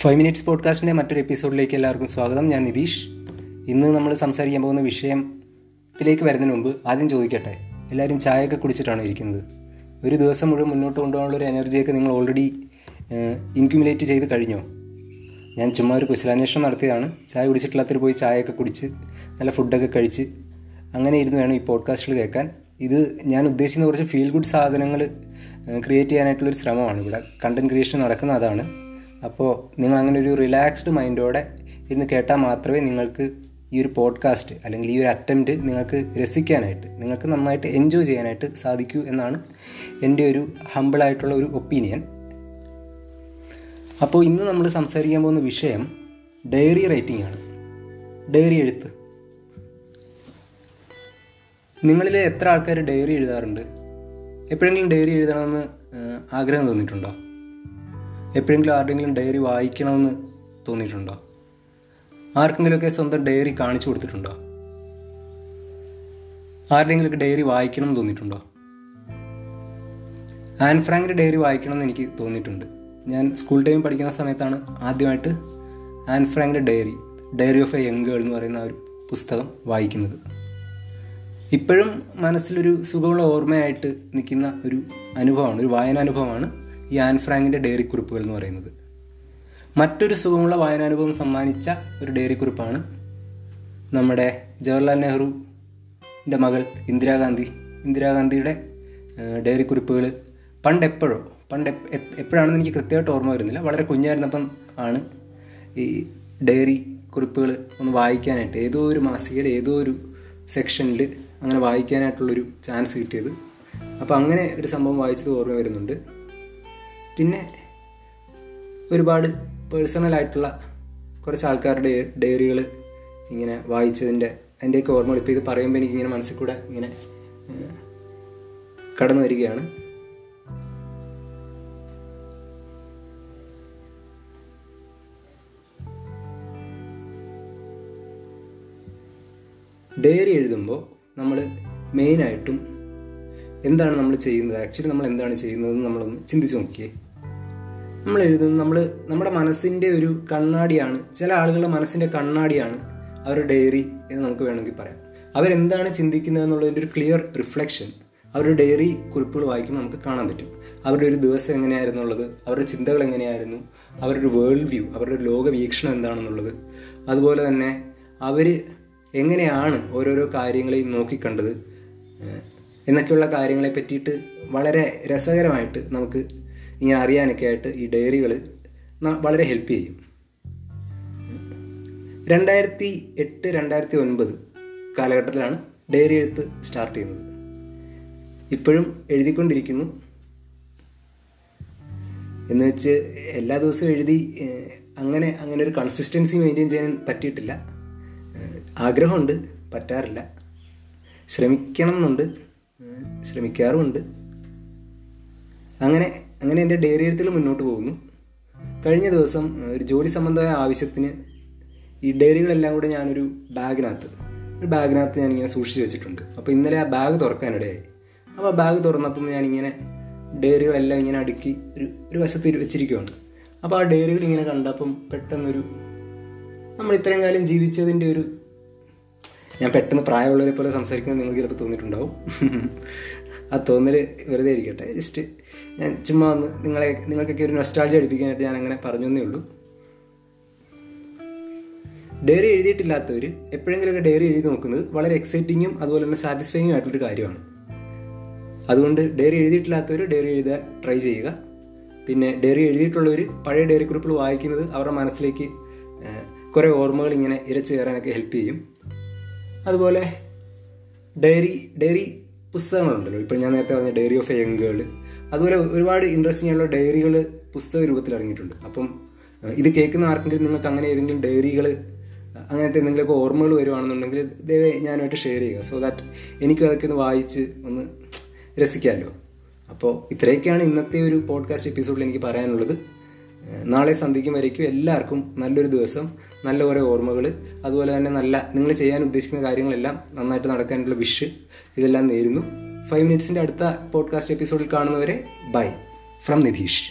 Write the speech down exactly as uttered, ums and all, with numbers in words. Five minutes പോഡ്കാസ്റ്റിൻ്റെ മറ്റൊരു എപ്പിസോഡിലേക്ക് എല്ലാവർക്കും സ്വാഗതം. ഞാൻ നിതീഷ്. ഇന്ന് നമ്മൾ സംസാരിക്കാൻ പോകുന്ന വിഷയത്തിലേക്ക് വരുന്നതിന് മുമ്പ് ആദ്യം ചോദിക്കട്ടെ, എല്ലാവരും ചായയൊക്കെ കുടിച്ചിട്ടാണ് ഇരിക്കുന്നത്? ഒരു ദിവസം മുഴുവൻ മുന്നോട്ട് കൊണ്ടുപോകാനുള്ളൊരു എനർജിയൊക്കെ നിങ്ങൾ ഓൾറെഡി ഇൻക്യുമുലേറ്റ് ചെയ്ത് കഴിഞ്ഞോ? ഞാൻ ചുമ്മാ ഒരു കുശലാന്വേഷണം നടത്തിയതാണ്. ചായ കുടിച്ചിട്ടില്ലാത്തൊരു പോയി ചായയൊക്കെ കുടിച്ച് നല്ല ഫുഡൊക്കെ കഴിച്ച് അങ്ങനെ ഇരുന്ന് വേണം ഈ പോഡ്കാസ്റ്റിൽ കേൾക്കാൻ. ഇത് ഞാൻ ഉദ്ദേശിക്കുന്ന കുറച്ച് ഫീൽ ഗുഡ് സാധനങ്ങൾ ക്രിയേറ്റ് ചെയ്യാനായിട്ടുള്ളൊരു ശ്രമമാണ്. ഇവിടെ കണ്ടൻറ് ക്രിയേഷൻ നടക്കുന്ന അതാണ്. അപ്പോൾ നിങ്ങൾ അങ്ങനെ ഒരു റിലാക്സ്ഡ് മൈൻഡോടെ ഇരുന്ന് കേട്ടാൽ മാത്രമേ നിങ്ങൾക്ക് ഈ ഒരു പോഡ്കാസ്റ്റ് അല്ലെങ്കിൽ ഈ ഒരു അറ്റംപ്റ്റ് നിങ്ങൾക്ക് രസിക്കാനായിട്ട്, നിങ്ങൾക്ക് നന്നായിട്ട് എൻജോയ് ചെയ്യാനായിട്ട് സാധിക്കൂ എന്നാണ് എൻ്റെ ഒരു ഹമ്പിളായിട്ടുള്ള ഒരു ഒപ്പീനിയൻ. അപ്പോൾ ഇന്ന് നമ്മൾ സംസാരിക്കാൻ പോകുന്ന വിഷയം ഡയറി റൈറ്റിംഗ് ആണ്, ഡയറി എഴുത്ത്. നിങ്ങളിലെ എത്ര ആൾക്കാർ ഡയറി എഴുതാറുണ്ട്? എപ്പോഴെങ്കിലും ഡയറി എഴുതണമെന്ന് ആഗ്രഹം തോന്നിയിട്ടുണ്ടോ? എപ്പോഴെങ്കിലും ആരുടെയെങ്കിലും ഡയറി വായിക്കണമെന്ന് തോന്നിയിട്ടുണ്ടോ? ആർക്കെങ്കിലുമൊക്കെ സ്വന്തം ഡയറി കാണിച്ചു കൊടുത്തിട്ടുണ്ടോ? ആരുടെയെങ്കിലുമൊക്കെ ഡയറി വായിക്കണം എന്ന് തോന്നിയിട്ടുണ്ടോ? ആൻ ഫ്രാങ്കിൻ്റെ ഡയറി വായിക്കണമെന്ന് എനിക്ക് തോന്നിയിട്ടുണ്ട്. ഞാൻ സ്കൂൾ ടൈം പഠിക്കുന്ന സമയത്താണ് ആദ്യമായിട്ട് ആൻ ഫ്രാങ്കിൻ്റെ diary diary of a young girl എന്ന് പറയുന്ന ഒരു പുസ്തകം വായിക്കുന്നത്. ഇപ്പോഴും മനസ്സിലൊരു സുഖമുള്ള ഓർമ്മയായിട്ട് നിൽക്കുന്ന ഒരു അനുഭവമാണ്, ഒരു വായനാനുഭവമാണ് ഈ ആൻ ഫ്രാങ്കിൻ്റെ ഡയറി കുറിപ്പുകൾ എന്ന് പറയുന്നത്. മറ്റൊരു സുഖമുള്ള വായനാനുഭവം സമ്മാനിച്ച ഒരു ഡയറി കുറിപ്പാണ് നമ്മുടെ ജവഹർലാൽ നെഹ്റുവിൻ്റെ മകൾ ഇന്ദിരാഗാന്ധി ഇന്ദിരാഗാന്ധിയുടെ ഡയറി കുറിപ്പുകൾ. പണ്ടെപ്പോഴോ പണ്ട് എപ്പോഴാണെന്ന് എനിക്ക് കൃത്യമായിട്ട് ഓർമ്മ വരുന്നില്ല, വളരെ കുഞ്ഞായിരുന്നപ്പം ആണ് ഈ ഡയറി കുറിപ്പുകൾ ഒന്ന് വായിക്കാനായിട്ട് ഏതോ ഒരു മാസികയിൽ ഏതോ ഒരു സെക്ഷനിൽ അങ്ങനെ വായിക്കാനായിട്ടുള്ളൊരു ചാൻസ് കിട്ടിയത്. അപ്പോൾ അങ്ങനെ ഒരു സംഭവം വായിച്ചത് ഓർമ്മ വരുന്നുണ്ട്. പിന്നെ ഒരുപാട് പേഴ്സണലായിട്ടുള്ള കുറച്ച് ആൾക്കാരുടെ ഡയറികൾ ഇങ്ങനെ വായിച്ചതിൻ്റെ അതിൻ്റെയൊക്കെ ഓർമ്മകൾ ഇപ്പോൾ ഇത് പറയുമ്പോൾ എനിക്കിങ്ങനെ മനസ്സിൽ കൂടെ ഇങ്ങനെ കടന്നു വരികയാണ്. ഡയറി എഴുതുമ്പോൾ നമ്മൾ മെയിനായിട്ടും എന്താണ് നമ്മൾ ചെയ്യുന്നത്, ആക്ച്വലി നമ്മൾ എന്താണ് ചെയ്യുന്നതെന്ന് നമ്മളൊന്ന് ചിന്തിച്ച് നോക്കിയേ. നമ്മൾ എഴുതുന്നത് നമ്മൾ നമ്മുടെ മനസ്സിൻ്റെ ഒരു കണ്ണാടിയാണ്. ചില ആളുകളുടെ മനസ്സിൻ്റെ കണ്ണാടിയാണ് അവരുടെ ഡയറി എന്ന് നമുക്ക് വേണമെങ്കിൽ പറയാം. അവരെന്താണ് ചിന്തിക്കുന്നത് എന്നുള്ളതിൻ്റെ ഒരു ക്ലിയർ റിഫ്ലക്ഷൻ അവരുടെ ഡയറി കുറിപ്പുകൾ വായിക്കുമ്പോൾ നമുക്ക് കാണാൻ പറ്റും. അവരുടെ ഒരു ദിവസം എങ്ങനെയായിരുന്നുള്ളത്, അവരുടെ ചിന്തകൾ എങ്ങനെയായിരുന്നു, അവരുടെ ഒരു വേൾഡ് വ്യൂ, അവരുടെ ലോകവീക്ഷണം എന്താണെന്നുള്ളത്, അതുപോലെ തന്നെ അവർ എങ്ങനെയാണ് ഓരോരോ കാര്യങ്ങളെയും നോക്കിക്കണ്ടത് എന്നൊക്കെയുള്ള കാര്യങ്ങളെ പറ്റിയിട്ട് വളരെ രസകരമായിട്ട് നമുക്ക് ഇങ്ങനെ അറിയാനൊക്കെ ആയിട്ട് ഈ ഡയറികൾ വളരെ ഹെൽപ്പ് ചെയ്യും. രണ്ടായിരത്തി എട്ട് രണ്ടായിരത്തി ഒൻപത് കാലഘട്ടത്തിലാണ് ഡയറി എഴുത്ത് സ്റ്റാർട്ട് ചെയ്യുന്നത്. ഇപ്പോഴും എഴുതിക്കൊണ്ടിരിക്കുന്നു. എന്ന് വെച്ച് എല്ലാ ദിവസവും എഴുതി അങ്ങനെ അങ്ങനെ ഒരു കൺസിസ്റ്റൻസി മെയിൻറ്റെയിൻ ചെയ്യാൻ പറ്റിയിട്ടില്ല. ആഗ്രഹമുണ്ട്, പറ്റാറില്ല. ശ്രമിക്കണം എന്നുണ്ട്, ശ്രമിക്കാറുമുണ്ട്. അങ്ങനെ അങ്ങനെ എൻ്റെ ഡയറി എഴുത്തിൽ മുന്നോട്ട് പോകുന്നു. കഴിഞ്ഞ ദിവസം ഒരു ജോലി സംബന്ധമായ ആവശ്യത്തിന് ഈ ഡയറികളെല്ലാം കൂടെ ഞാനൊരു ബാഗിനകത്ത് ഒരു ബാഗിനകത്ത് ഞാനിങ്ങനെ സൂക്ഷിച്ച് വെച്ചിട്ടുണ്ട്. അപ്പോൾ ഇന്നലെ ആ ബാഗ് തുറക്കാനിടയായി. അപ്പോൾ ആ ബാഗ് തുറന്നപ്പം ഞാനിങ്ങനെ ഡയറികളെല്ലാം ഇങ്ങനെ അടുക്കി ഒരു ഒരു വശത്ത് വെച്ചിരിക്കുകയാണ്. അപ്പോൾ ആ ഡയറികൾ ഇങ്ങനെ കണ്ടപ്പം പെട്ടെന്നൊരു നമ്മൾ ഇത്രയും കാലം ജീവിച്ചതിൻ്റെ ഒരു, ഞാൻ പെട്ടെന്ന് പ്രായമുള്ളവരെ പോലെ സംസാരിക്കുന്നത് നിങ്ങൾക്ക് ചിലപ്പോൾ തോന്നിയിട്ടുണ്ടാവും. ആ തോന്നൽ വെറുതെ ഇരിക്കട്ടെ, ജസ്റ്റ് ഞാൻ ചുമ്മാ ഒന്ന് നിങ്ങളെ നിങ്ങൾക്കൊക്കെ ഒരു നൊസ്റ്റാൾജിയ അടിപ്പിക്കാനായിട്ട് ഞാൻ അങ്ങനെ പറഞ്ഞേ ഉള്ളൂ. ഡയറി എഴുതിയിട്ടില്ലാത്തവർ എപ്പോഴെങ്കിലുമൊക്കെ ഡയറി എഴുതി നോക്കുന്നത് വളരെ എക്സൈറ്റിങ്ങും അതുപോലെ തന്നെ സാറ്റിസ്ഫൈങ് ആയിട്ടുള്ളൊരു കാര്യമാണ്. അതുകൊണ്ട് ഡയറി എഴുതിയിട്ടില്ലാത്തവർ ഡയറി എഴുതാൻ ട്രൈ ചെയ്യുക. പിന്നെ ഡയറി എഴുതിയിട്ടുള്ളവർ പഴയ ഡയറി കുറിപ്പുകൾ വായിക്കുന്നത് അവരുടെ മനസ്സിലേക്ക് കുറേ ഓർമ്മകൾ ഇങ്ങനെ ഇരച്ചു കയറാനൊക്കെ ഹെൽപ്പ് ചെയ്യും. അതുപോലെ ഡയറി ഡയറി പുസ്തകങ്ങളുണ്ടല്ലോ, ഇപ്പോൾ ഞാൻ നേരത്തെ പറഞ്ഞ diary of a young girl, അതുപോലെ ഒരുപാട് ഇൻട്രസ്റ്റിംഗ് ആയിട്ടുള്ള ഡയറികൾ പുസ്തക രൂപത്തിൽ ഇറങ്ങിയിട്ടുണ്ട്. അപ്പം ഇത് കേൾക്കുന്ന ആർക്കെങ്കിലും നിങ്ങൾക്ക് അങ്ങനെ ഏതെങ്കിലും ഡയറികൾ അങ്ങനത്തെ എന്തെങ്കിലുമൊക്കെ ഓർമ്മകൾ വരുവാണെന്നുണ്ടെങ്കിൽ ദയവേ ഞാനായിട്ട് ഷെയർ ചെയ്യുക, സോ ദാറ്റ് എനിക്കും അതൊക്കെ ഒന്ന് വായിച്ച് ഒന്ന് രസിക്കാമല്ലോ. അപ്പോൾ ഇത്രയൊക്കെയാണ് ഇന്നത്തെ ഒരു പോഡ്കാസ്റ്റ് എപ്പിസോഡിൽ എനിക്ക് പറയാനുള്ളത്. നാളെ സന്ധിക്കും വരയ്ക്കും എല്ലാവർക്കും നല്ലൊരു ദിവസം, നല്ല ഓരോ ഓർമ്മകൾ, അതുപോലെ തന്നെ നല്ല നിങ്ങൾ ചെയ്യാൻ ഉദ്ദേശിക്കുന്ന കാര്യങ്ങളെല്ലാം നന്നായിട്ട് നടക്കാനുള്ള വിഷ് ഇതെല്ലാം നേരുന്നു. ഫൈവ് മിനിറ്റ്സിൻ്റെ അടുത്ത പോഡ്കാസ്റ്റ് എപ്പിസോഡിൽ കാണുന്നവരെ ബൈ ഫ്രം നിതീഷ്.